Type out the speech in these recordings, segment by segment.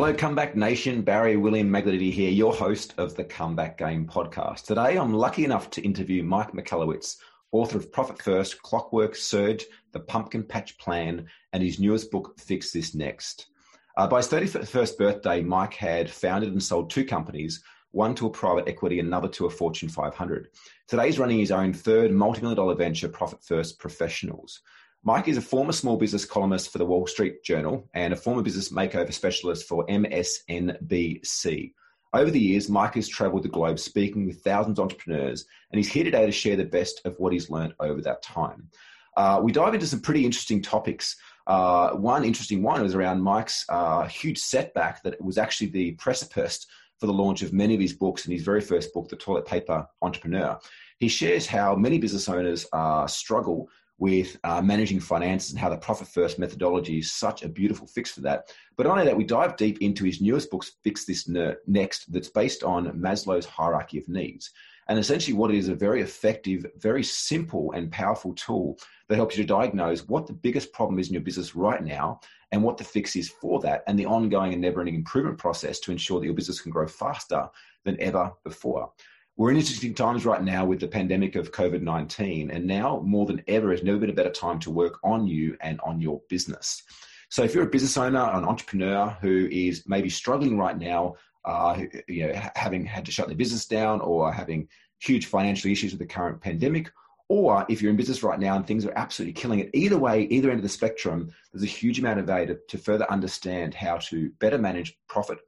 Hello, Comeback Nation. Barry William Maglady here, your host of the Comeback Game podcast. Today, I'm lucky enough to interview Mike Michalowicz, author of Profit First, Clockwork Surge, The Pumpkin Patch Plan, and his newest book, Fix This Next. By his 31st birthday, Mike had founded and sold two companies, one to a private equity, another to a Fortune 500. Today, he's running his own third multi-million-dollar venture, Profit First Professionals. Mike is a former small business columnist for the Wall Street Journal and a former business makeover specialist for MSNBC. Over the years, Mike has traveled the globe speaking with thousands of entrepreneurs, and he's here today to share the best of what he's learned over that time. We dive into some pretty interesting topics. One interesting one was around Mike's huge setback that was actually the precipice for the launch of many of his books and his very first book, The Toilet Paper Entrepreneur. He shares how many business owners struggle with managing finances and how the Profit First methodology is such a beautiful fix for that. But not only that, we dive deep into his newest book, Fix This Next, that's based on Maslow's hierarchy of needs. And essentially what it is a very effective, very simple and powerful tool that helps you to diagnose what the biggest problem is in your business right now and what the fix is for that, and the ongoing and never-ending improvement process to ensure that your business can grow faster than ever before. We're in interesting times right now with the pandemic of COVID-19, and now more than ever has never been a better time to work on you and on your business. So if you're a business owner, an entrepreneur who is maybe struggling right now, having had to shut their business down or having huge financial issues with the current pandemic, or if you're in business right now and things are absolutely killing it, either way, either end of the spectrum, there's a huge amount of value to further understand how to better manage profitability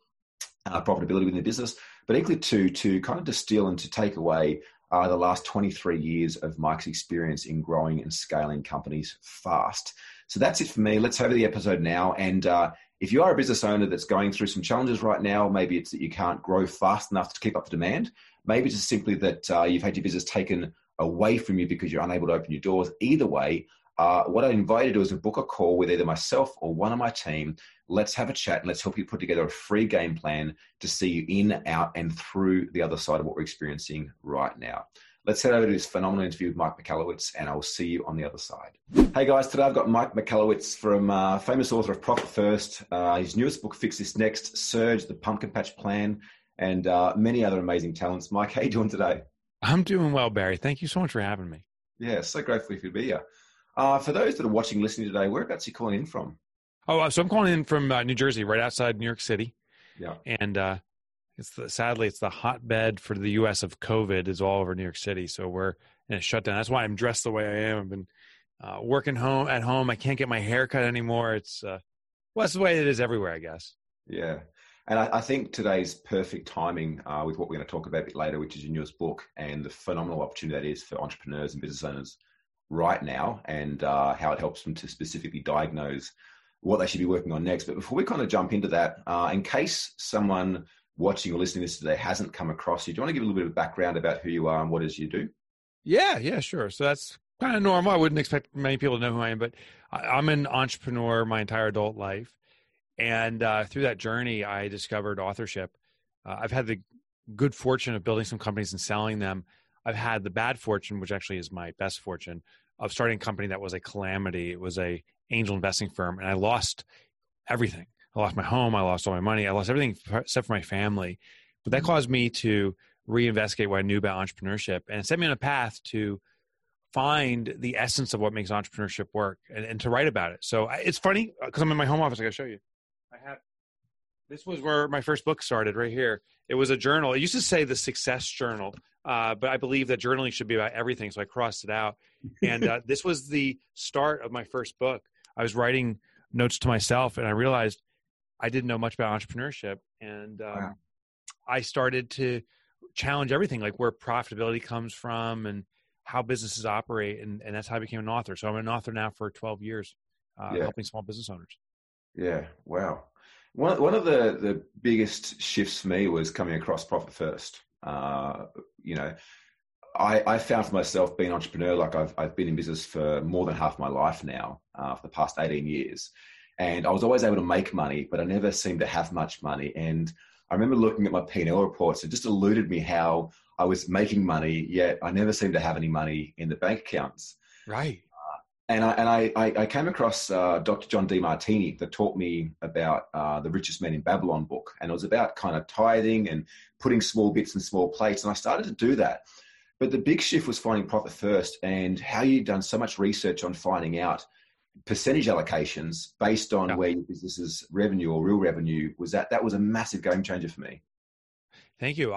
within the business, but equally to kind of distill and to take away the last 23 years of Mike's experience in growing and scaling companies fast. So that's it for me. Let's have the episode now. And if you are a business owner that's going through some challenges right now, maybe it's that you can't grow fast enough to keep up the demand. Maybe it's just simply that you've had your business taken away from you because you're unable to open your doors. Either way, what I invite you to do is to book a call with either myself or one of my team. Let's have a chat and let's help you put together a free game plan to see you in, out, and through the other side of what we're experiencing right now. Let's head over to this phenomenal interview with Mike Michalowicz, and I will see you on the other side. Hey guys, today I've got Mike Michalowicz, from famous author of Profit First, his newest book, Fix This Next, Surge, The Pumpkin Patch Plan, and many other amazing talents. Mike, how are you doing today? I'm doing well, Barry. Thank you so much for having me. Yeah, so grateful if you'd be here. For those that are watching, listening today, whereabouts are you calling in from? Oh, so I'm calling in from New Jersey, right outside New York City. Yeah. And sadly, it's the hotbed for the U.S. of COVID is all over New York City. So we're in a shutdown. That's why I'm dressed the way I am. I've been working at home. I can't get my hair cut anymore. It's, that's the way it is everywhere, I guess. Yeah. And I think today's perfect timing with what we're going to talk about a bit later, which is your newest book and the phenomenal opportunity that is for entrepreneurs and business owners right now, and how it helps them to specifically diagnose what they should be working on next. But before we kind of jump into that, in case someone watching or listening to this today hasn't come across you, do you want to give a little bit of background about who you are and what it is you do? Yeah, sure. So that's kind of normal. I wouldn't expect many people to know who I am, but I'm an entrepreneur my entire adult life. And through that journey, I discovered authorship. I've had the good fortune of building some companies and selling them. I've had the bad fortune, which actually is my best fortune, of starting a company that was a calamity. It was a angel investing firm, and I lost everything. I lost my home. I lost all my money. I lost everything except for my family. But that caused me to reinvestigate what I knew about entrepreneurship, and it set me on a path to find the essence of what makes entrepreneurship work and to write about it. So it's funny because I'm in my home office. I got to show you. This was where my first book started, right here. It was a journal. It used to say the Success Journal, but I believe that journaling should be about everything, so I crossed it out. And this was the start of my first book. I was writing notes to myself, and I realized I didn't know much about entrepreneurship. And wow. I started to challenge everything, like where profitability comes from and how businesses operate, and that's how I became an author. So I'm an author now for 12 years, helping small business owners. Yeah, wow. One of the biggest shifts for me was coming across Profit First. I found for myself being an entrepreneur, like I've been in business for more than half my life now, for the past 18 years. And I was always able to make money, but I never seemed to have much money. And I remember looking at my P&L reports. It just eluded me how I was making money, yet I never seemed to have any money in the bank accounts. Right. And I came across Dr. John DeMartini that taught me about the Richest Men in Babylon book. And it was about kind of tithing and putting small bits in small plates. And I started to do that. But the big shift was finding Profit First and how you've done so much research on finding out percentage allocations based on where your business's revenue or real revenue was at. That was a massive game changer for me. Thank you.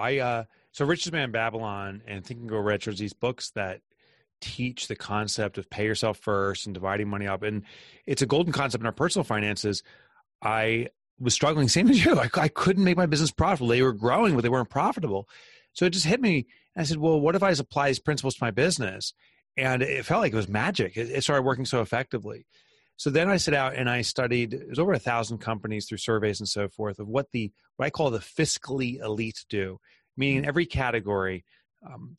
So Richest Man in Babylon and Think and Grow Rich are these books that teach the concept of pay yourself first and dividing money up. And it's a golden concept in our personal finances. I was struggling, same as you. I couldn't make my business profitable. They were growing, but they weren't profitable. So it just hit me. And I said, well, what if I apply these principles to my business? And it felt like it was magic. It started working so effectively. So then I set out and I studied, it was over 1,000 companies through surveys and so forth of what I call the fiscally elite do, meaning every category,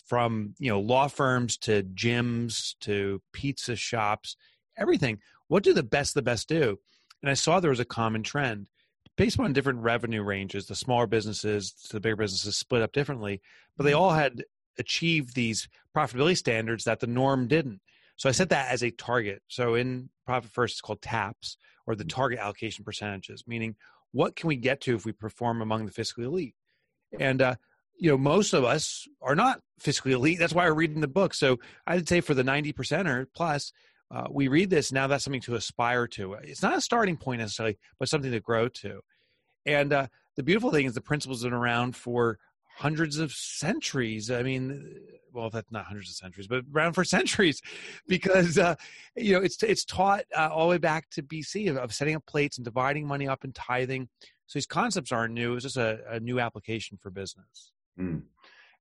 from law firms to gyms to pizza shops, everything. What do the best do? And I saw there was a common trend based on different revenue ranges. The smaller businesses to the bigger businesses split up differently, but they all had achieved these profitability standards that the norm didn't. So I set that as a target. So in Profit First, it's called TAPS, or the target allocation percentages, meaning what can we get to if we perform among the fiscally elite? And most of us are not fiscally elite. That's why we're reading the book. So I'd say for the 90% or plus, we read this. Now that's something to aspire to. It's not a starting point necessarily, but something to grow to. And the beautiful thing is the principles have been around for hundreds of centuries. I mean, well, that's not hundreds of centuries, but around for centuries, because it's taught all the way back to BC of setting up plates and dividing money up and tithing. So these concepts aren't new. It's just a new application for business. Mm.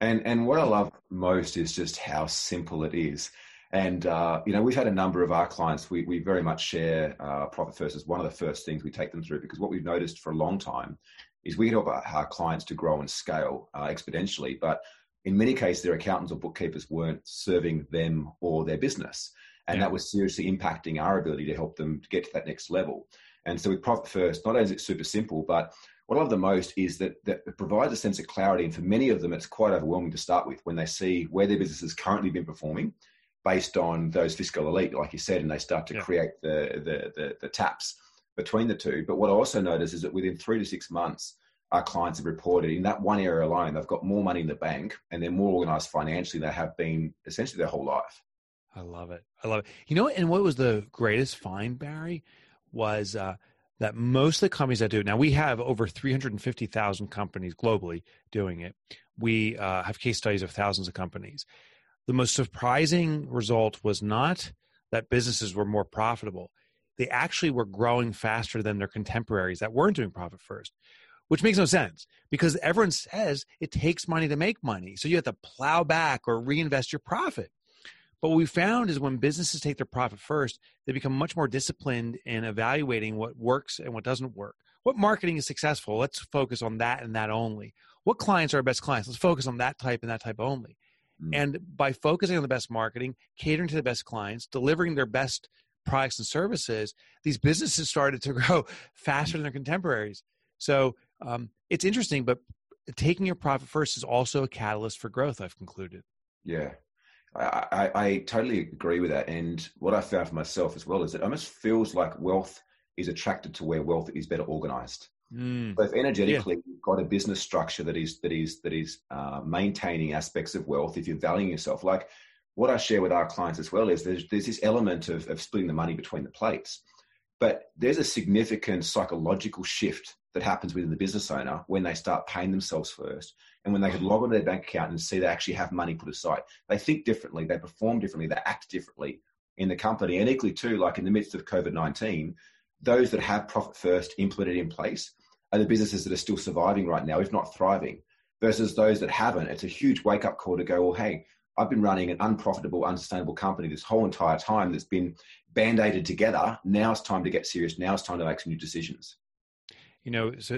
And what I love most is just how simple it is. And, we've had a number of our clients, we very much share Profit First as one of the first things we take them through, because what we've noticed for a long time is we help our clients to grow and scale exponentially. But in many cases, their accountants or bookkeepers weren't serving them or their business. And that was seriously impacting our ability to help them to get to that next level. And so with Profit First, not only is it super simple, but what I love the most is that it provides a sense of clarity. And for many of them, it's quite overwhelming to start with when they see where their business has currently been performing based on those fiscal elite, like you said, and they start to create the taps between the two. But what I also notice is that within 3 to 6 months, our clients have reported in that one area alone, they've got more money in the bank and they're more organized financially than they have been essentially their whole life. I love it. And what was the greatest find, Barry, was that most of the companies that do it, now we have over 350,000 companies globally doing it. We have case studies of thousands of companies. The most surprising result was not that businesses were more profitable. They actually were growing faster than their contemporaries that weren't doing Profit First, which makes no sense because everyone says it takes money to make money. So you have to plow back or reinvest your profit. But what we found is when businesses take their profit first, they become much more disciplined in evaluating what works and what doesn't work. What marketing is successful? Let's focus on that and that only. What clients are our best clients? Let's focus on that type and that type only. Mm. And by focusing on the best marketing, catering to the best clients, delivering their best products and services, these businesses started to grow faster than their contemporaries. So it's interesting, but taking your profit first is also a catalyst for growth, I've concluded. Yeah. I totally agree with that. And what I found for myself as well is it almost feels like wealth is attracted to where wealth is better organized. Mm. So if energetically you've got a business structure that is maintaining aspects of wealth, if you're valuing yourself, like what I share with our clients as well is there's this element of splitting the money between the plates, but there's a significant psychological shift that happens within the business owner when they start paying themselves first. And when they could log onto their bank account and see they actually have money put aside, they think differently, they perform differently, they act differently in the company. And equally too, like in the midst of COVID-19, those that have Profit First implemented in place are the businesses that are still surviving right now, if not thriving, versus those that haven't. It's a huge wake up call to go, well, hey, I've been running an unprofitable, unsustainable company this whole entire time that's been band-aided together. Now it's time to get serious. Now it's time to make some new decisions.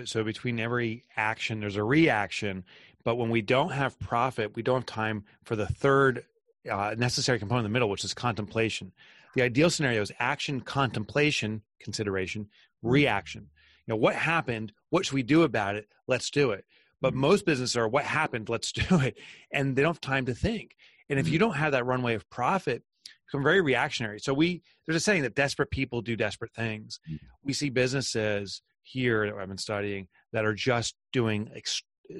So between every action, there's a reaction. But when we don't have profit, we don't have time for the third necessary component in the middle, which is contemplation. The ideal scenario is action, contemplation, consideration, reaction. What happened? What should we do about it? Let's do it. But most businesses are, what happened? Let's do it. And they don't have time to think. And if you don't have that runway of profit, become very reactionary. So there's a saying that desperate people do desperate things. We see businesses here that I've been studying that are just doing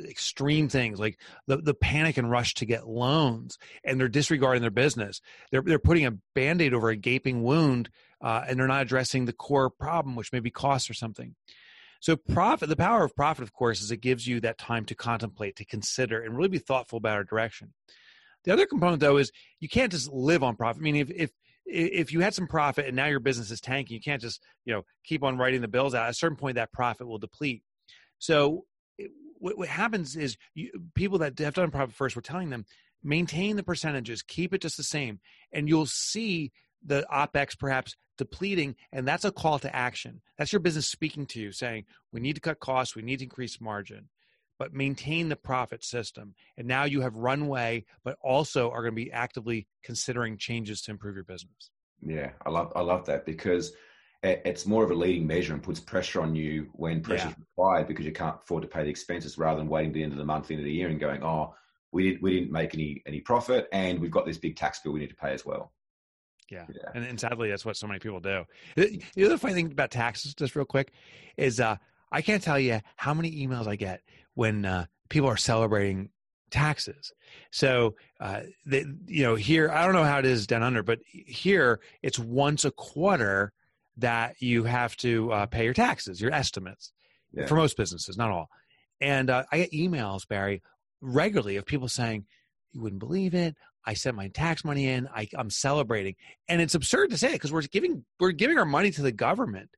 extreme things, like the panic and rush to get loans, and they're disregarding their business. They're putting a Band-Aid over a gaping wound, and they're not addressing the core problem, which may be costs or something. So profit, the power of profit, of course, is it gives you that time to contemplate, to consider, and really be thoughtful about our direction. The other component, though, is you can't just live on profit. I mean, if you had some profit and now your business is tanking, you can't just keep on writing the bills out. At a certain point, that profit will deplete. So what happens is people that have done Profit First, we're telling them, maintain the percentages, keep it just the same, and you'll see the OpEx perhaps depleting, and that's a call to action. That's your business speaking to you, saying, we need to cut costs, we need to increase margin, but maintain the profit system. And now you have runway, but also are going to be actively considering changes to improve your business. Yeah, I love that, because it's more of a leading measure and puts pressure on you when pressure is required, because you can't afford to pay the expenses, rather than waiting to the end of the month, end of the year, and going, oh, we didn't make any profit, and we've got this big tax bill we need to pay as well. Yeah. And sadly, that's what so many people do. The other funny thing about taxes, just real quick, is I can't tell you how many emails I get when people are celebrating taxes. So, here, I don't know how it is down under, but here it's once a quarter that you have to pay your taxes, your estimates, for most businesses, not all. And I get emails, Barry, regularly of people saying, you wouldn't believe it, I sent my tax money in, I'm celebrating. And it's absurd to say it, because we're giving our money to the government.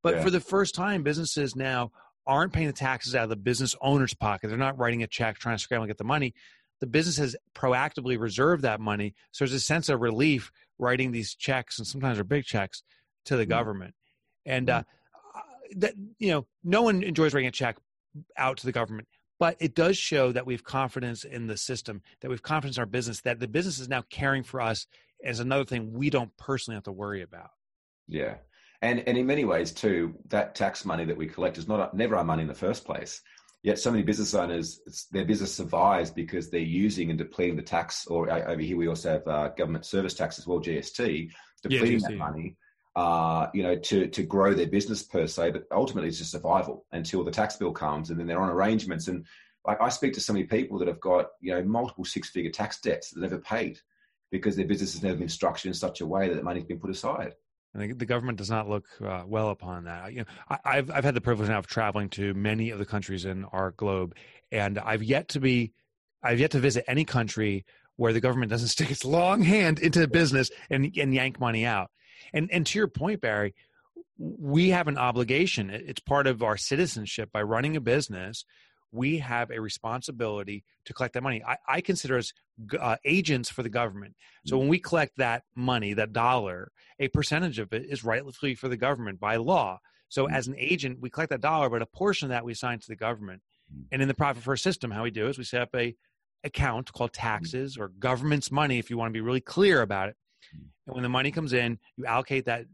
But for the first time, businesses now aren't paying the taxes out of the business owner's pocket. They're not writing a check, trying to scramble and get the money. The business has proactively reserved that money. So there's a sense of relief writing these checks, and sometimes they're big checks, to the government. And no one enjoys writing a check out to the government. But it does show that we have confidence in the system, that we have confidence in our business, that the business is now caring for us, as another thing we don't personally have to worry about. Yeah. And in many ways too, that tax money that we collect is never our money in the first place. Yet so many business owners, their business survives because they're using and depleting the tax, or over here we also have government service tax as well, GST, depleting that money, to grow their business per se, but ultimately it's just survival until the tax bill comes, and then they're on arrangements. And I speak to so many people that have got, multiple six-figure tax debts that they've never paid because their business has never been structured in such a way that the money's been put aside. And the government does not look well upon that. I've had the privilege now of traveling to many of the countries in our globe, and I've yet to visit any country where the government doesn't stick its long hand into the business and yank money out. And to your point, Barry, we have an obligation. It's part of our citizenship. By running a business, we have a responsibility to collect that money. I consider us agents for the government. So when we collect that money, that dollar, a percentage of it is rightfully for the government by law. So as an agent, we collect that dollar, but a portion of that we assign to the government. And in the Profit First system, how we do is we set up an account called taxes, or government's money, if you want to be really clear about it. And when the money comes in, you allocate that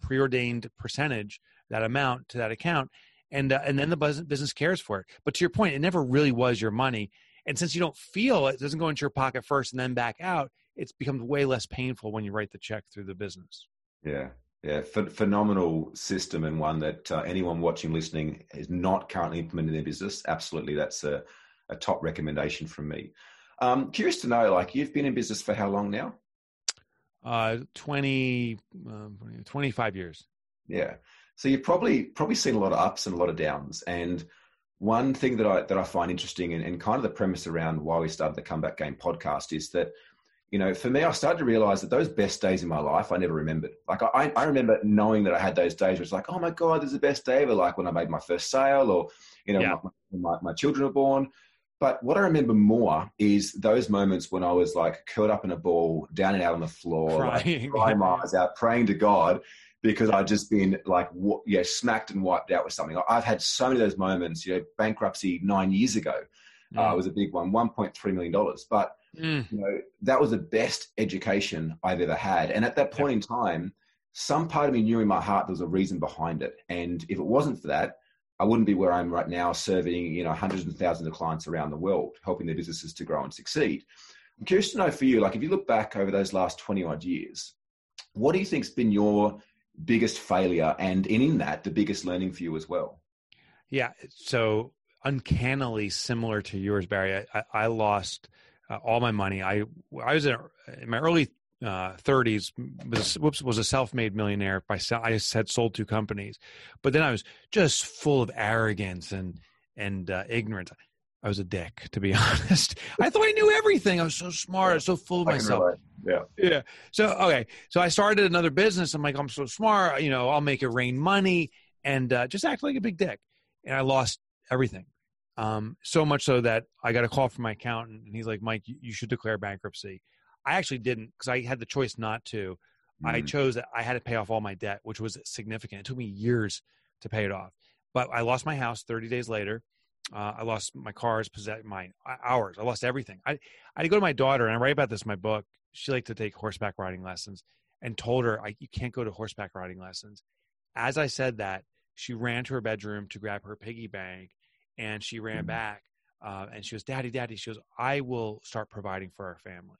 preordained percentage, that amount, to that account, and then the business cares for it. But to your point, it never really was your money. And since you don't feel it, doesn't go into your pocket first and then back out, it's becomes way less painful when you write the check through the business. Yeah. Phenomenal system, and one that anyone watching, listening is not currently implementing their business. Absolutely. That's a top recommendation from me. Curious to know, you've been in business for how long now? 25 years. Yeah. So you've probably seen a lot of ups and a lot of downs. And one thing that I find interesting, and kind of the premise around why we started the Comeback Game podcast, is that, for me, I started to realize that those best days in my life, I never remembered. I remember knowing that I had those days where it's oh my God, this is the best day ever. Like when I made my first sale, or, my children were born. But what I remember more is those moments when I was curled up in a ball, down and out on the floor, crying my eyes out, praying to God, because I'd just been smacked and wiped out with something. I've had so many of those moments. Bankruptcy 9 years ago was a bbig one, $1.3 million. But that was the best education I've ever had. And at that point in time, some part of me knew in my heart there was a reason behind it. And if it wasn't for that, I wouldn't be where I am right now, serving, hundreds and thousands of clients around the world, helping their businesses to grow and succeed. I'm curious to know for you, like if you look back over those last 20 odd years, what do you think's been your biggest failure, and in that, the biggest learning for you as well? Yeah, so uncannily similar to yours, Barry. I lost all my money. I was in my early 30s, was a self-made millionaire. I had sold two companies, but then I was just full of arrogance and ignorance. I was a dick, to be honest. I thought I knew everything. I was so smart. I was so full of myself. Yeah. So I started another business. I'm like, I'm so smart. You know, I'll make it rain money and just act like a big dick. And I lost everything. So much so that I got a call from my accountant and he's like, Mike, you should declare bankruptcy. I actually didn't, because I had the choice not to. I chose that I had to pay off all my debt, which was significant. It took me years to pay it off. But I lost my house 30 days later. I lost my cars, my hours. I lost everything. I go to my daughter, and I write about this in my book. She liked to take horseback riding lessons, and told her, you can't go to horseback riding lessons. As I said that, she ran to her bedroom to grab her piggy bank, and she ran back, and she goes, Daddy. She goes, I will start providing for our family.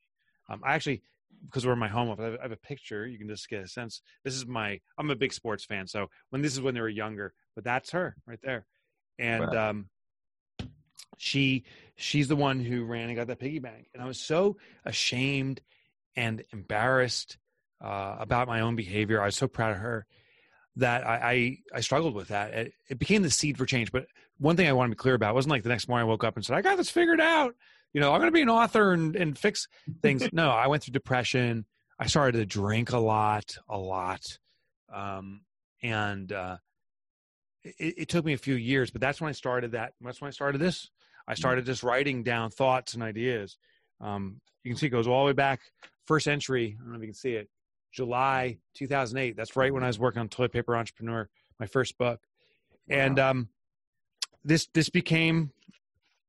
I actually, because we're in my home office, I have a picture. You can just get a sense. I'm a big sports fan, so this is when they were younger, but that's her right there. And wow. She's the one who ran and got that piggy bank. And I was so ashamed and embarrassed about my own behavior. I was so proud of her that I struggled with that. It became the seed for change. But one thing I want to be clear about, it wasn't like the next morning I woke up and said, I got this figured out. You know, I'm going to be an author and fix things. No, I went through depression. I started to drink a lot. It took me a few years, but that's when I started that. That's when I started this. I started just writing down thoughts and ideas. You can see it goes all the way back. First entry, I don't know if you can see it, July 2008. That's right when I was working on Toilet Paper Entrepreneur, my first book. Wow. And this became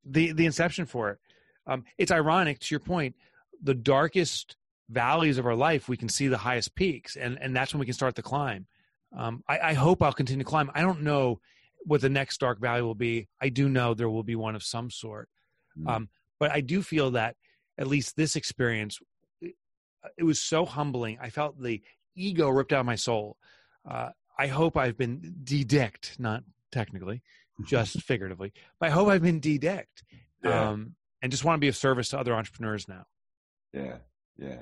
the inception for it. It's ironic, to your point, the darkest valleys of our life, we can see the highest peaks, and that's when we can start the climb. I hope I'll continue to climb. I don't know what the next dark valley will be. I do know there will be one of some sort. But I do feel that at least this experience, it was so humbling. I felt the ego ripped out of my soul. I hope I've been de-dicked, not technically, just figuratively, but I hope I've been de-dicked. Yeah. And just want to be of service to other entrepreneurs now. Yeah.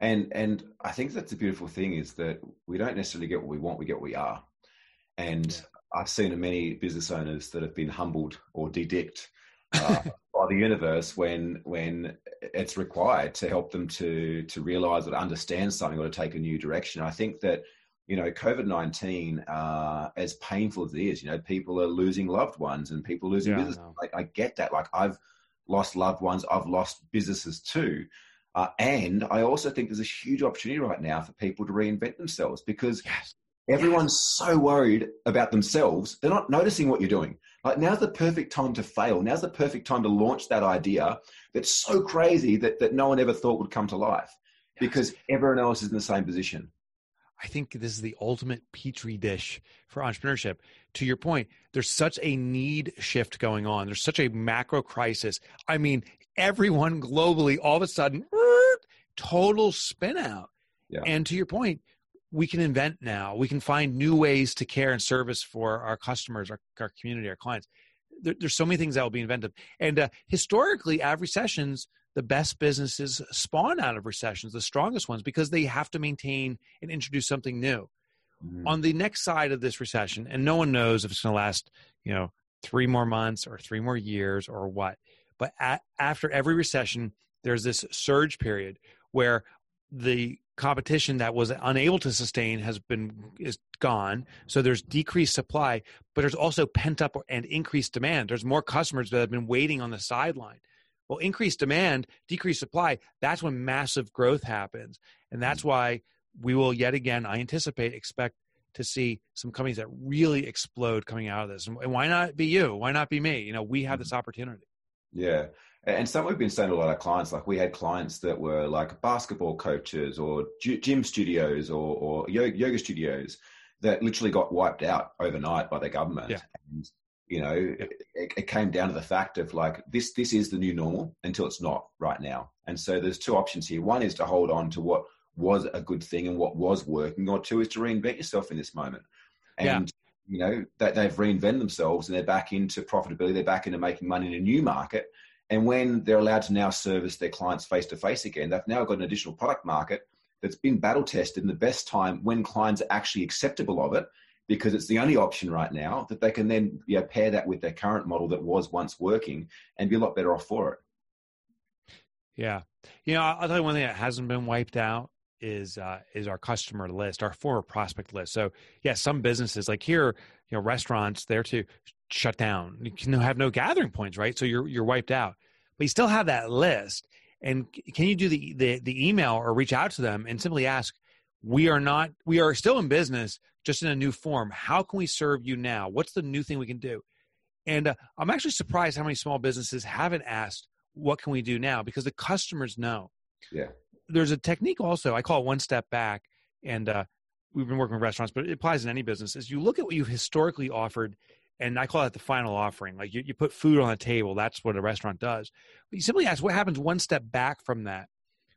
And I think that's a beautiful thing, is that we don't necessarily get what we want, we get what we are. And yeah. I've seen many business owners that have been humbled or dedicked by the universe when it's required to help them to realize or to understand something or to take a new direction. I think that, you know, COVID-19, as painful as it is, you know, people are losing loved ones and people losing businesses. I get that. Like, I've lost loved ones. I've lost businesses too. And I also think there's a huge opportunity right now for people to reinvent themselves, because everyone's so worried about themselves. They're not noticing what you're doing. Like, now's the perfect time to fail. Now's the perfect time to launch that idea that's so crazy that no one ever thought would come to life, because everyone else is in the same position. I think this is the ultimate petri dish for entrepreneurship. To your point, there's such a need shift going on. There's such a macro crisis. I mean, everyone globally, all of a sudden, total spin out. Yeah. And to your point, we can invent now. We can find new ways to care and service for our customers, our community, our clients. There's so many things that will be invented. And historically, out of recessions, the best businesses spawn out of recessions, the strongest ones, because they have to maintain and introduce something new. On the next side of this recession, and no one knows if it's going to last, you know, 3 more months or 3 more years or what. But after every recession, there's this surge period where the competition that was unable to sustain is gone. So there's decreased supply, but there's also pent up and increased demand. There's more customers that have been waiting on the sideline. Well, increased demand, decreased supply, that's when massive growth happens. And that's why we will yet again, I anticipate, expect to see some companies that really explode coming out of this. And why not be you? Why not be me? You know, we have this opportunity. Yeah. And something we've been saying to a lot of clients, like we had clients that were like basketball coaches or gym studios or yoga studios that literally got wiped out overnight by the government. Yeah. And You know, it came down to the fact of like, this is the new normal until it's not right now. And so there's two options here. One is to hold on to what was a good thing and what was working, or two is to reinvent yourself in this moment. And, you know, that they've reinvented themselves and they're back into profitability. They're back into making money in a new market. And when they're allowed to now service their clients face-to-face again, they've now got an additional product market that's been battle-tested in the best time when clients are actually acceptable of it, because it's the only option right now that they can then pair that with their current model that was once working and be a lot better off for it. Yeah. You know, I think one thing that hasn't been wiped out is our customer list, our former prospect list. So yeah, some businesses like here, you know, restaurants, they're to shut down. You can have no gathering points, right? So you're wiped out, but you still have that list. And can you do the email or reach out to them and simply ask, we are still in business, just in a new form. How can we serve you now? What's the new thing we can do? And I'm actually surprised how many small businesses haven't asked, what can we do now? Because the customers know. Yeah. There's a technique also, I call it one step back, and we've been working with restaurants, but it applies in any business, is you look at what you've historically offered, and I call that the final offering. Like you put food on the table, that's what a restaurant does. But you simply ask, what happens one step back from that?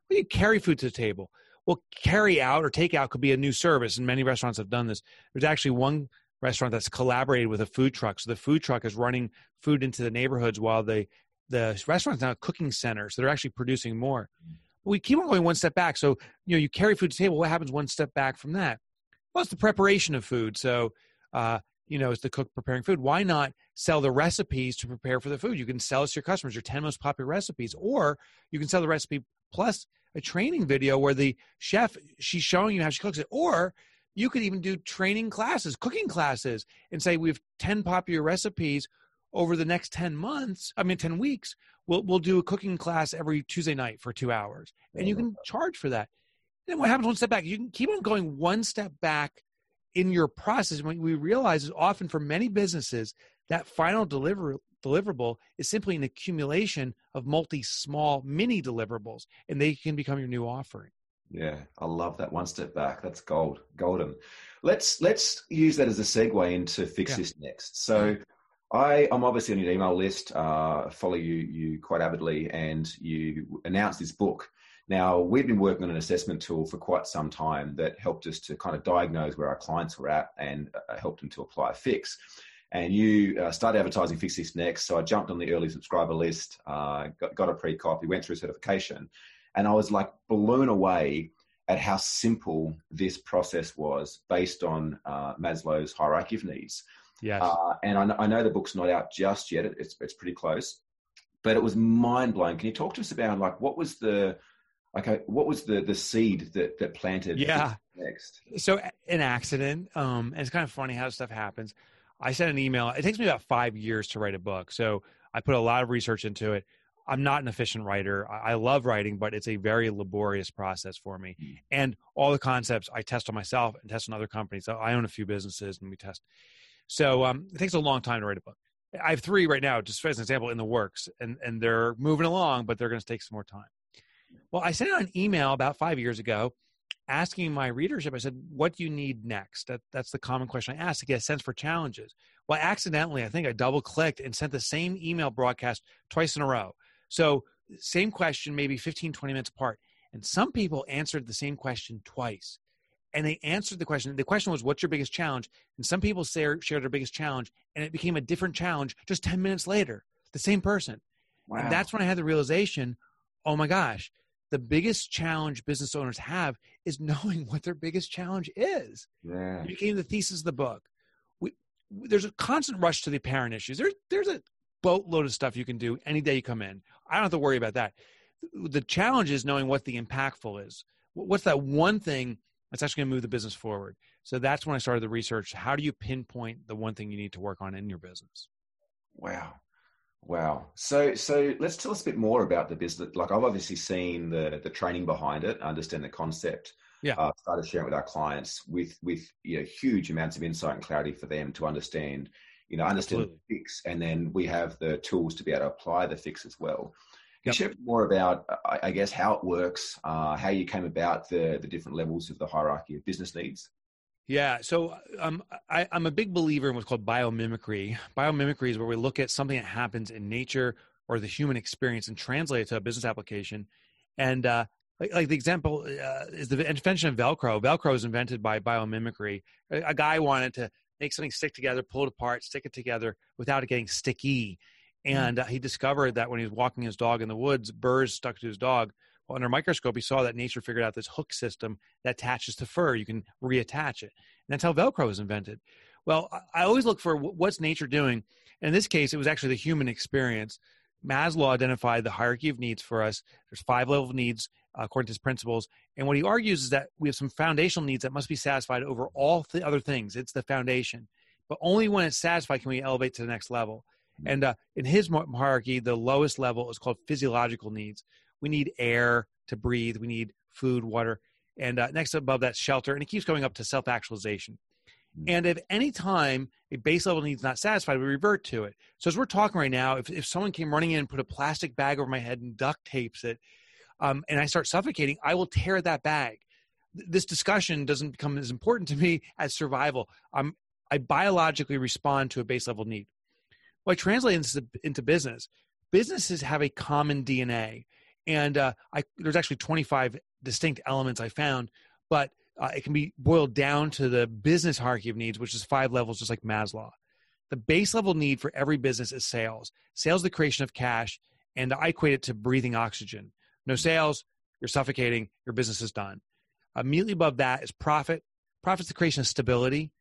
Well, you carry food to the table. Well, carry out or take out could be a new service, and many restaurants have done this. There's actually one restaurant that's collaborated with a food truck. So the food truck is running food into the neighborhoods while the restaurant's now a cooking center, so they're actually producing more. We keep on going one step back. So, you know, you carry food to the table. What happens one step back from that? Well, it's the preparation of food. So, you know, it's the cook preparing food. Why not sell the recipes to prepare for the food? You can sell it to your customers, your 10 most popular recipes, or you can sell the recipe plus a training video where the chef, she's showing you how she cooks it. Or you could even do training classes, cooking classes, and say, we have 10 popular recipes over the next 10 weeks. We'll do a cooking class every Tuesday night for 2 hours, and you can charge for that. Then what happens one step back? You can keep on going one step back in your process. What we realize is often for many businesses, that final deliverable is simply an accumulation of small mini deliverables, and they can become your new offering. Yeah, I love that one step back. That's golden. Let's use that as a segue into Fix This Next. So I'm obviously on your email list, follow you quite avidly, and you announced this book. Now, we've been working on an assessment tool for quite some time that helped us to kind of diagnose where our clients were at and helped them to apply a fix. And you started advertising Fix This Next, so I jumped on the early subscriber list, got a pre-copy, went through certification, and I was like blown away at how simple this process was based on Maslow's hierarchy of needs. Yes. And I know the book's not out just yet. It's pretty close, but it was mind blowing. Can you talk to us about like, what was the seed that planted Next? So an accident. And it's kind of funny how stuff happens. I sent an email. It takes me about 5 years to write a book. So I put a lot of research into it. I'm not an efficient writer. I love writing, but it's a very laborious process for me. And all the concepts I test on myself and test on other companies. So I own a few businesses and we test. So it takes a long time to write a book. I have 3 right now, just as an example, in the works, and they're moving along, but they're going to take some more time. Well, I sent out an email about 5 years ago asking my readership, I said, what do you need next? That's the common question I asked to get a sense for challenges. Well, accidentally, I think I double-clicked and sent the same email broadcast twice in a row. So same question, maybe 15, 20 minutes apart. And some people answered the same question twice. And they answered the question. The question was, what's your biggest challenge? And some people shared their biggest challenge, and it became a different challenge just 10 minutes later, the same person. Wow. And that's when I had the realization, oh my gosh, the biggest challenge business owners have is knowing what their biggest challenge is. Yeah. It became the thesis of the book. There's a constant rush to the apparent issues. There's a boatload of stuff you can do any day you come in. I don't have to worry about that. The challenge is knowing what the impactful is. What's that one thing that's actually going to move the business forward? So that's when I started the research. How do you pinpoint the one thing you need to work on in your business? Wow. So let's tell us a bit more about the business. Like I've obviously seen the training behind it, understand the concept. Yeah. Started sharing with our clients with huge amounts of insight and clarity for them to understand the fix. And then we have the tools to be able to apply the fix as well. Can you share more about, I guess, how it works, how you came about the different levels of the hierarchy of business needs? Yeah. So I'm a big believer in what's called biomimicry. Biomimicry is where we look at something that happens in nature or the human experience and translate it to a business application. And like the example is the invention of Velcro. Velcro is invented by biomimicry. A guy wanted to make something stick together, pull it apart, stick it together without it getting sticky. And he discovered that when he was walking his dog in the woods, burrs stuck to his dog. Well, under a microscope, he saw that nature figured out this hook system that attaches to fur. You can reattach it. And that's how Velcro was invented. Well, I always look for what's nature doing. And in this case, it was actually the human experience. Maslow identified the hierarchy of needs for us. There's 5 levels of needs according to his principles. And what he argues is that we have some foundational needs that must be satisfied over all other things. It's the foundation. But only when it's satisfied can we elevate to the next level. And in his hierarchy, the lowest level is called physiological needs. We need air to breathe. We need food, water. And next above that, shelter. And it keeps going up to self-actualization. And if any time a base level need's not satisfied, we revert to it. So as we're talking right now, if someone came running in and put a plastic bag over my head and duct tapes it, and I start suffocating, I will tear that bag. This discussion doesn't become as important to me as survival. I biologically respond to a base level need. Well, I translate this into business. Businesses have a common DNA. And there's actually 25 distinct elements I found, but it can be boiled down to the business hierarchy of needs, which is 5 levels, just like Maslow. The base level need for every business is sales. Sales is the creation of cash, and I equate it to breathing oxygen. No sales, you're suffocating, your business is done. Immediately above that is profit. Profit is the creation of stability.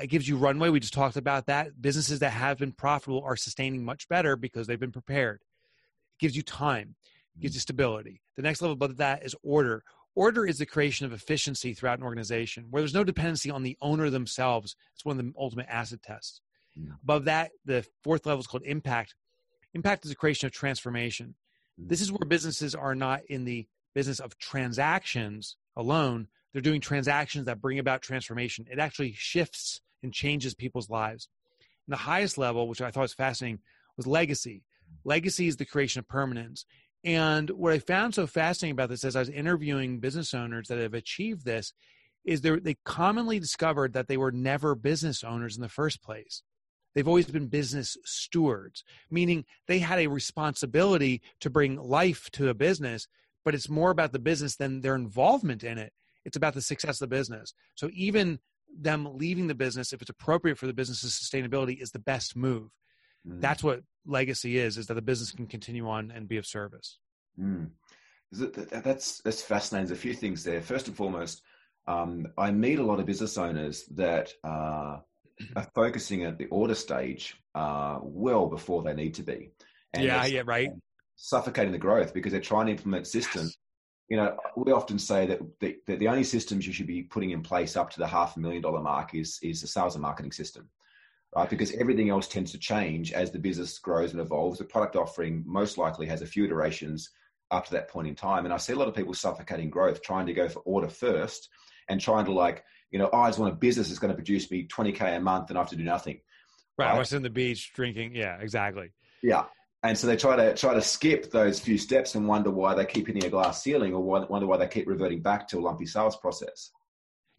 It gives you runway. We just talked about that. Businesses that have been profitable are sustaining much better because they've been prepared. It gives you time. It gives you stability. The next level above that is order. Order is the creation of efficiency throughout an organization where there's no dependency on the owner themselves. It's one of the ultimate acid tests. Yeah. Above that, the 4th level is called impact. Impact is the creation of transformation. This is where businesses are not in the business of transactions alone. They're doing transactions that bring about transformation. It actually shifts and changes people's lives. And the highest level, which I thought was fascinating, was legacy. Legacy is the creation of permanence. And what I found so fascinating about this as I was interviewing business owners that have achieved this is they commonly discovered that they were never business owners in the first place. They've always been business stewards, meaning they had a responsibility to bring life to a business, but it's more about the business than their involvement in it. It's about the success of the business. So even them leaving the business, if it's appropriate for the business's sustainability, is the best move. Mm. That's what legacy is that the business can continue on and be of service. Mm. That's fascinating. There's a few things there. First and foremost, I meet a lot of business owners that are focusing at the order stage well before they need to be. And right. Suffocating the growth because they're trying to implement systems. Yes. You know, we often say that the only systems you should be putting in place up to the $500,000 mark is the sales and marketing system, right? Because everything else tends to change as the business grows and evolves. The product offering most likely has a few iterations up to that point in time. And I see a lot of people suffocating growth, trying to go for order first and trying to I just want a business that's going to produce me $20,000 a month and I have to do nothing. Right. I was on the beach drinking. Yeah, exactly. Yeah. And so they try to skip those few steps and wonder why they keep hitting a glass ceiling or wonder why they keep reverting back to a lumpy sales process.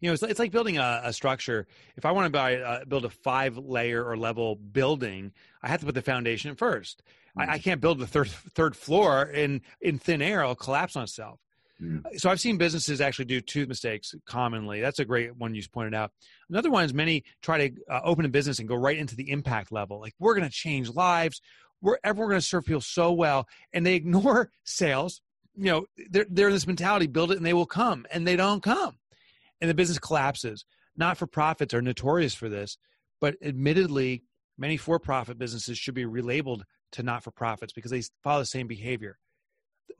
You know, it's like building a structure. If I want to build a 5-layer or level building, I have to put the foundation first. Mm. I can't build the third floor in thin air. It'll collapse on itself. Mm. So I've seen businesses actually do 2 mistakes commonly. That's a great one you pointed out. Another one is many try to open a business and go right into the impact level. Like, we're going to change lives. We're going to serve people so well, and they ignore sales. You know, they're in this mentality, build it and they will come, and they don't come. And the business collapses. Not-for-profits are notorious for this, but admittedly, many for-profit businesses should be relabeled to not-for-profits because they follow the same behavior.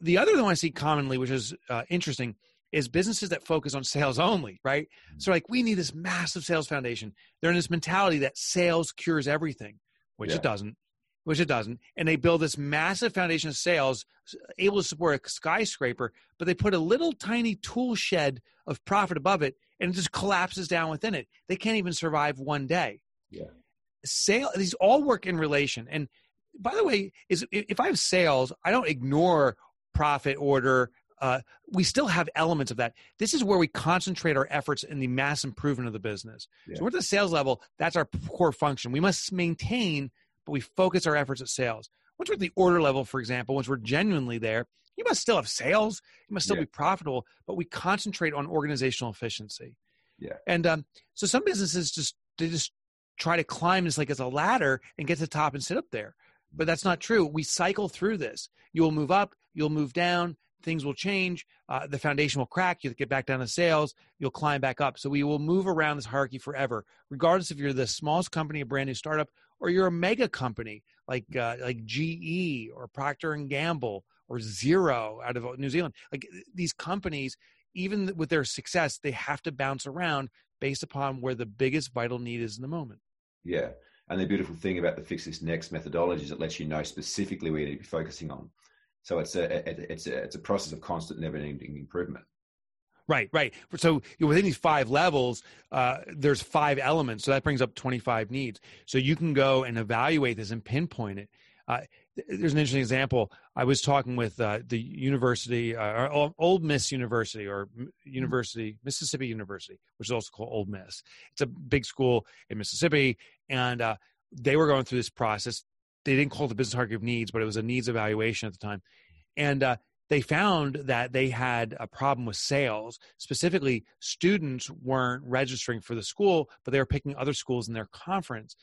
The other one I see commonly, which is interesting, is businesses that focus on sales only, right? So like, we need this massive sales foundation. They're in this mentality that sales cures everything, which it doesn't. And they build this massive foundation of sales, able to support a skyscraper, but they put a little tiny tool shed of profit above it, and it just collapses down within it. They can't even survive one day. Yeah. These all work in relation. And by the way, if I have sales, I don't ignore profit, order, we still have elements of that. This is where we concentrate our efforts in the mass improvement of the business. Yeah. So we're at the sales level. That's our core function. We must maintain, but we focus our efforts at sales. Once we're at the order level, for example, once we're genuinely there, you must still have sales. You must still be profitable, but we concentrate on organizational efficiency. Yeah. And so some businesses just try to climb this like as a ladder and get to the top and sit up there. But that's not true. We cycle through this. You will move up, you'll move down, things will change, the foundation will crack, you'll get back down to sales, you'll climb back up. So we will move around this hierarchy forever, regardless if you're the smallest company, a brand new startup, or you're a mega company like GE or Procter and Gamble or Xero out of New Zealand. Like these companies, even with their success, they have to bounce around based upon where the biggest vital need is in the moment. Yeah. And the beautiful thing about the Fix This Next methodology is it lets you know specifically where you need to be focusing on. So it's a process of constant, never-ending improvement. Right, right. So within these 5 levels, there's 5 elements. So that brings up 25 needs. So you can go and evaluate this and pinpoint it. There's an interesting example. I was talking with the university, Ole Miss University, or Mississippi University, which is also called Ole Miss. It's a big school in Mississippi, and they were going through this process. They didn't call it the business hierarchy of needs, but it was a needs evaluation at the time. And they found that they had a problem with sales. Specifically, students weren't registering for the school, but they were picking other schools in their conference.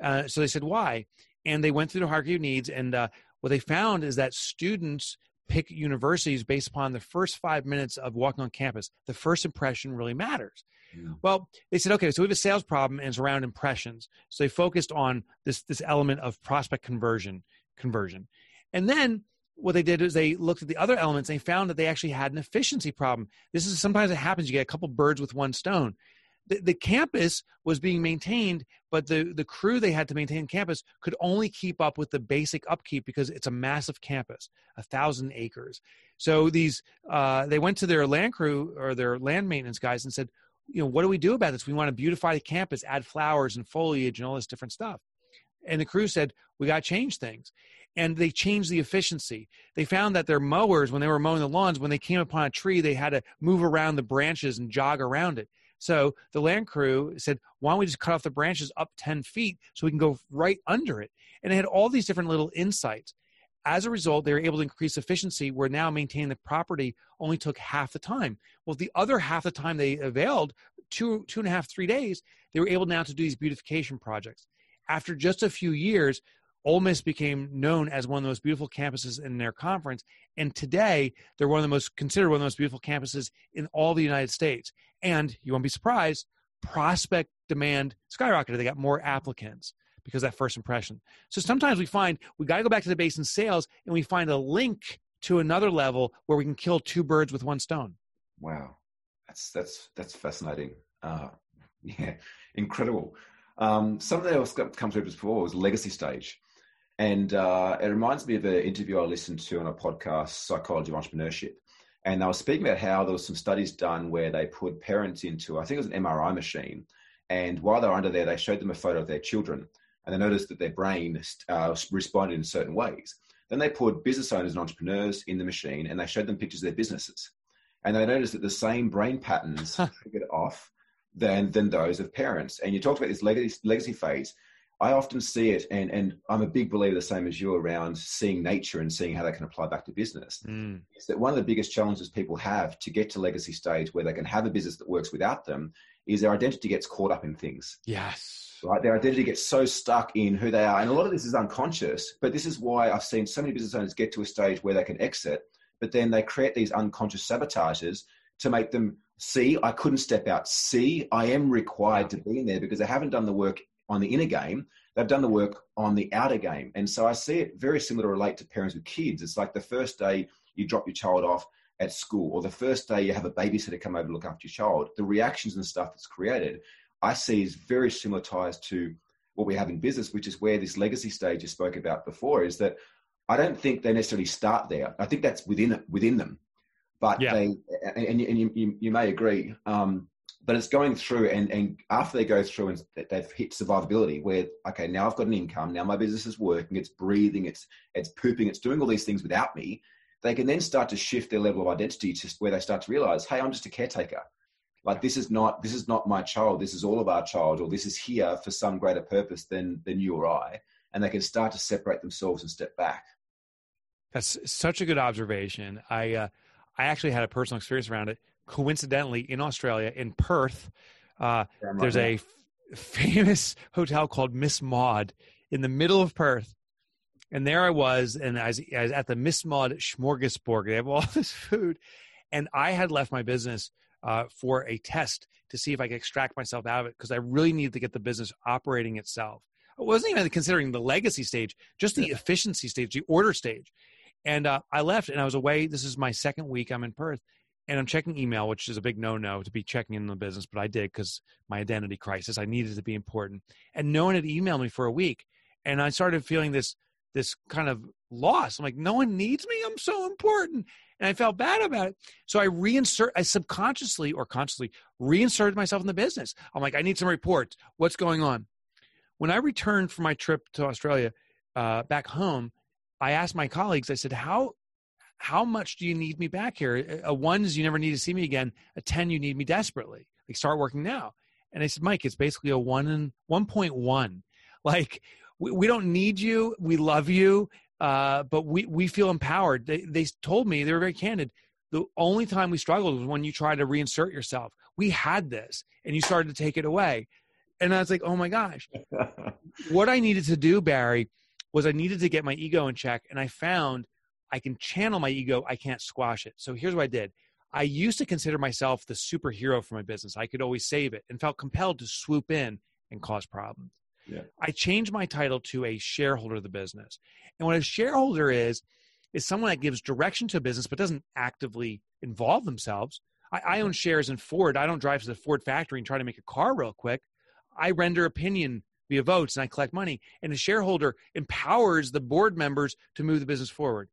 So they said, why? And they went through the hierarchy of needs, and what they found is that students pick universities based upon the first 5 minutes of walking on campus. The first impression really matters. Yeah. Well, they said, okay, so we have a sales problem, and it's around impressions. So they focused on this element of prospect conversion. And then what they did is they looked at the other elements. They found that they actually had an efficiency problem. This is sometimes it happens. You get a couple birds with one stone. The campus was being maintained, but the crew they had to maintain campus could only keep up with the basic upkeep because it's a massive campus, 1,000 acres. So these they went to their land crew or their land maintenance guys and said, you know, what do we do about this? We want to beautify the campus, add flowers and foliage and all this different stuff. And the crew said, we got to change things. And they changed the efficiency. They found that their mowers, when they were mowing the lawns, when they came upon a tree, they had to move around the branches and jog around it. So the land crew said, why don't we just cut off the branches up 10 feet so we can go right under it? And they had all these different little insights. As a result, they were able to increase efficiency where now maintaining the property only took half the time. Well, the other half the time they availed, two and a half, 3 days, they were able now to do these beautification projects. After just a few years, Ole Miss became known as one of the most beautiful campuses in their conference. And today, they're one of the most beautiful campuses in all the United States. And you won't be surprised, prospect demand skyrocketed. They got more applicants because of that first impression. So sometimes we find we got to go back to the base in sales, and we find a link to another level where we can kill 2 birds with one stone. Wow. That's fascinating. Yeah, incredible. Something else comes up before was legacy stage. And it reminds me of an interview I listened to on a podcast, Psychology of Entrepreneurship. And they were speaking about how there was some studies done where they put parents into, I think it was an MRI machine. And while they were under there, they showed them a photo of their children. And they noticed that their brain responded in certain ways. Then they put business owners and entrepreneurs in the machine, and they showed them pictures of their businesses. And they noticed that the same brain patterns triggered off than those of parents. And you talked about this legacy phase. I often see it, and I'm a big believer, the same as you, around seeing nature and seeing how they can apply back to business. Is that one of the biggest challenges people have to get to legacy stage where they can have a business that works without them is their identity gets caught up in things. Yes. Right? Their identity gets so stuck in who they are. And a lot of this is unconscious, but this is why I've seen so many business owners get to a stage where they can exit, but then they create these unconscious sabotages to make them see, I couldn't step out. See, I am required to be in there because I haven't done the work on the inner game, they've done the work on the outer game. And so I see it very similar to relate to parents with kids. It's like the first day you drop your child off at school or the first day you have a babysitter come over to look after your child, the reactions and stuff that's created, I see is very similar ties to what we have in business, which is where this legacy stage you spoke about before is that I don't think they necessarily start there. I think that's within them, but you may agree, but it's going through and after they go through and they've hit survivability where, okay, now I've got an income, now my business is working, it's breathing, it's pooping, it's doing all these things without me. they can then start to shift their level of identity to where they start to realize, hey, I'm just a caretaker. Like, this is not my child. This is all of our child, or this is here for some greater purpose than you or I. And they can start to separate themselves and step back. That's such a good observation. I actually had a personal experience around it. Coincidentally, in Australia, in Perth, there's a famous hotel called Miss Maud in the middle of Perth. And there I was, and I was at the Miss Maud smorgasbord. They have all this food. And I had left my business for a test to see if I could extract myself out of it, because I really needed to get the business operating itself. I wasn't even considering the legacy stage, just the efficiency stage, the order stage. And I left, and I was away. This is my second week. I'm in Perth, and I'm checking email, which is a big no-no to be checking in the business, but I did because my identity crisis. I needed to be important. And no one had emailed me for a week, and I started feeling this kind of loss. I'm like, no one needs me. I'm so important. And I felt bad about it. So I subconsciously or consciously reinserted myself in the business. I'm like, I need some reports. What's going on? When I returned from my trip to Australia back home, I asked my colleagues, I said, how much do you need me back here? A one is you never need to see me again. A 10, you need me desperately. Like, start working now. And I said, Mike, it's basically a 1.1. Like, we don't need you. We love you. But we feel empowered. They told me, they were very candid. The only time we struggled was when you tried to reinsert yourself. We had this and you started to take it away. And I was like, oh my gosh. What I needed to do, Barry, was I needed to get my ego in check. And I found I can channel my ego. I can't squash it. So here's what I did. I used to consider myself the superhero for my business. I could always save it, and felt compelled to swoop in and cause problems. Yeah. I changed my title to a shareholder of the business. And what a shareholder is someone that gives direction to a business but doesn't actively involve themselves. I own shares in Ford. I don't drive to the Ford factory and try to make a car real quick. I render opinion via votes and I collect money. And a shareholder empowers the board members to move the business forward.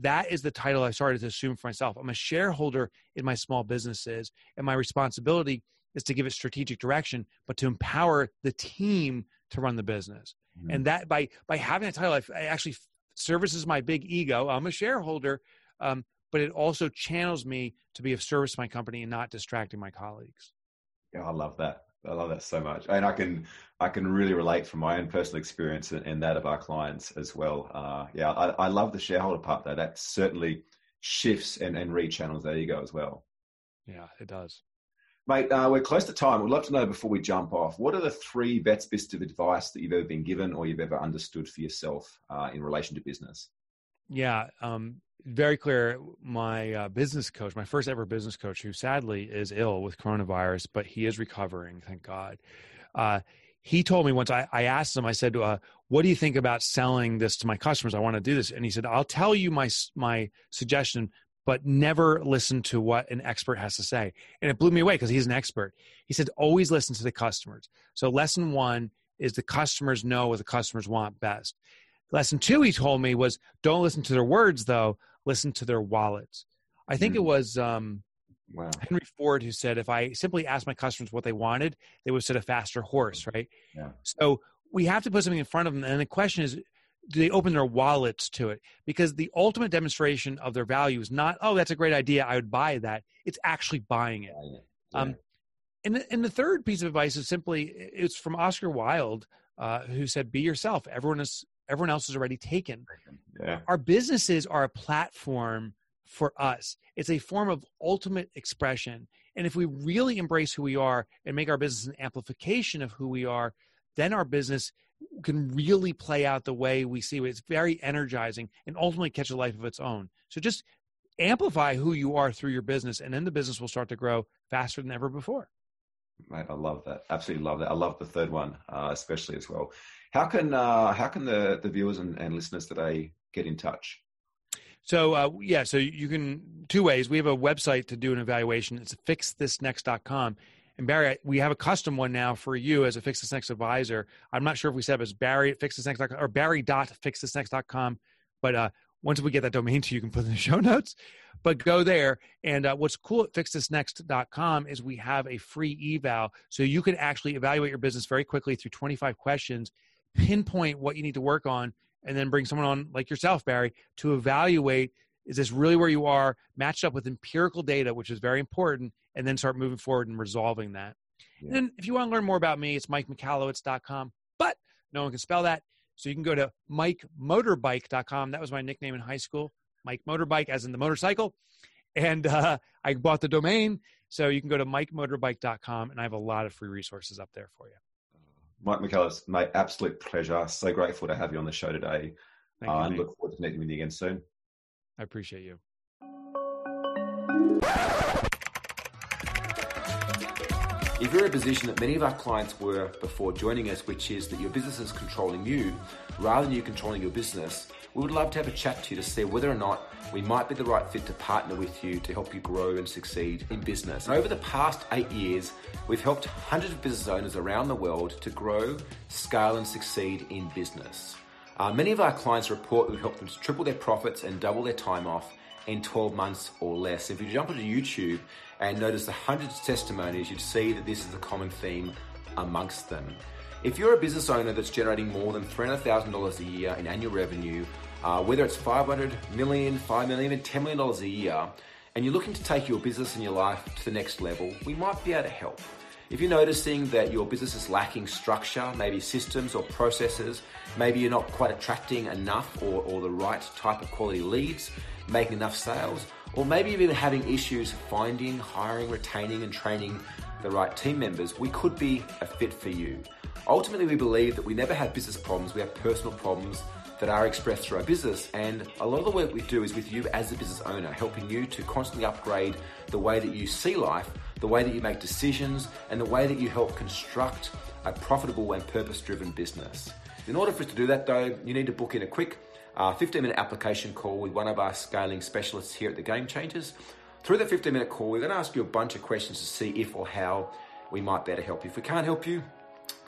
That is the title I started to assume for myself. I'm a shareholder in my small businesses, and my responsibility is to give it strategic direction, but to empower the team to run the business. Mm-hmm. And that by having that title, I actually services my big ego. I'm a shareholder, but it also channels me to be of service to my company and not distracting my colleagues. Yeah, I love that. I love that so much. And I can really relate from my own personal experience and that of our clients as well. I love the shareholder part though. That certainly shifts and rechannels that ego as well. Yeah, it does. Mate, we're close to time. We'd love to know, before we jump off, what are the three best bits of advice that you've ever been given or you've ever understood for yourself in relation to business? Yeah, very clear. My business coach, my first ever business coach, who sadly is ill with coronavirus, but he is recovering, thank God. He told me once, I asked him, I said, what do you think about selling this to my customers? I want to do this. And he said, I'll tell you my suggestion, but never listen to what an expert has to say. And it blew me away because he's an expert. He said, always listen to the customers. So lesson one is the customers know what the customers want best. Lesson two, he told me, was don't listen to their words though, listen to their wallets. I think it was Henry Ford who said, if I simply asked my customers what they wanted, they would set a faster horse, right? Yeah. So we have to put something in front of them. And the question is, do they open their wallets to it? Because the ultimate demonstration of their value is not, oh, that's a great idea, I would buy that. It's actually buying it. Yeah. And the third piece of advice is simply, it's from Oscar Wilde, who said, be yourself. Everyone else is already taken. Yeah. Our businesses are a platform for us. It's a form of ultimate expression. And if we really embrace who we are and make our business an amplification of who we are, then our business can really play out the way we see it. It's very energizing and ultimately catch a life of its own. So just amplify who you are through your business, and then the business will start to grow faster than ever before. Mate, I love that. Absolutely love that. I love the third one, especially as well. How can the viewers and listeners today get in touch? So so you can, two ways. We have a website to do an evaluation. It's fixthisnext.com. And Barry, we have a custom one now for you as a Fix This Next advisor. I'm not sure if we said it as Barry@fixthisnext.com or Barry.fixthisnext.com. But once we get that domain to you, you can put it in the show notes. But go there. And what's cool at fixthisnext.com is we have a free eval. So you can actually evaluate your business very quickly through 25 questions, pinpoint what you need to work on, and then bring someone on like yourself, Barry, to evaluate Is this really where you are, matched up with empirical data, which is very important, and then start moving forward and resolving that. Yeah. And then if you want to learn more about me, it's mikemichalowicz.com, but no one can spell that. So you can go to mikemotorbike.com. That was my nickname in high school, Mike Motorbike, as in the motorcycle. And I bought the domain. So you can go to mikemotorbike.com, and I have a lot of free resources up there for you. Mike Michalowicz, my absolute pleasure. So grateful to have you on the show today. Thank you, and look forward to connecting with you again soon. I appreciate you. If you're in a position that many of our clients were before joining us, which is that your business is controlling you rather than you controlling your business, we would love to have a chat to you to see whether or not we might be the right fit to partner with you to help you grow and succeed in business. And over the past 8 years, we've helped hundreds of business owners around the world to grow, scale, and succeed in business. Many of our clients report we've helped them to triple their profits and double their time off in 12 months or less. If you jump onto YouTube and notice the hundreds of testimonies, you'd see that this is the common theme amongst them. If you're a business owner that's generating more than $300,000 a year in annual revenue, whether it's $500 million, $5 million, even $10 million a year, and you're looking to take your business and your life to the next level, we might be able to help. If you're noticing that your business is lacking structure, maybe systems or processes, maybe you're not quite attracting enough or the right type of quality leads, making enough sales, or maybe you've been having issues finding, hiring, retaining, and training the right team members, we could be a fit for you. Ultimately, we believe that we never have business problems, we have personal problems that are expressed through our business, and a lot of the work we do is with you as a business owner, helping you to constantly upgrade the way that you see life, the way that you make decisions, and the way that you help construct a profitable and purpose-driven business. In order for us to do that, though, you need to book in a quick 15-minute application call with one of our scaling specialists here at The Game Changers. Through that 15-minute call, we're going to ask you a bunch of questions to see if or how we might be able to help you. If we can't help you,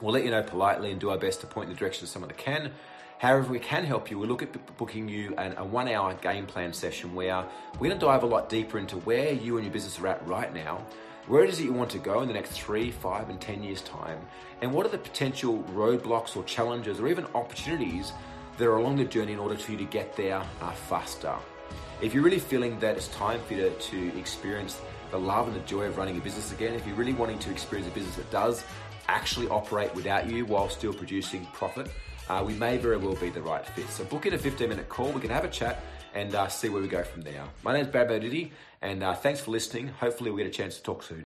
we'll let you know politely and do our best to point in the direction of someone that can. However, we can help you. We'll look at booking you a 1-hour game plan session where we're going to dive a lot deeper into where you and your business are at right now, where it is that you want to go in the next 3, 5, and 10 years' time, and what are the potential roadblocks or challenges or even opportunities that are along the journey in order for you to get there faster. If you're really feeling that it's time for you to experience the love and the joy of running a business again, if you're really wanting to experience a business that does actually operate without you while still producing profit, we may very well be the right fit. So book in a 15-minute call. We can have a chat and see where we go from there. My name is Brad Moditi, and thanks for listening. Hopefully we get a chance to talk soon.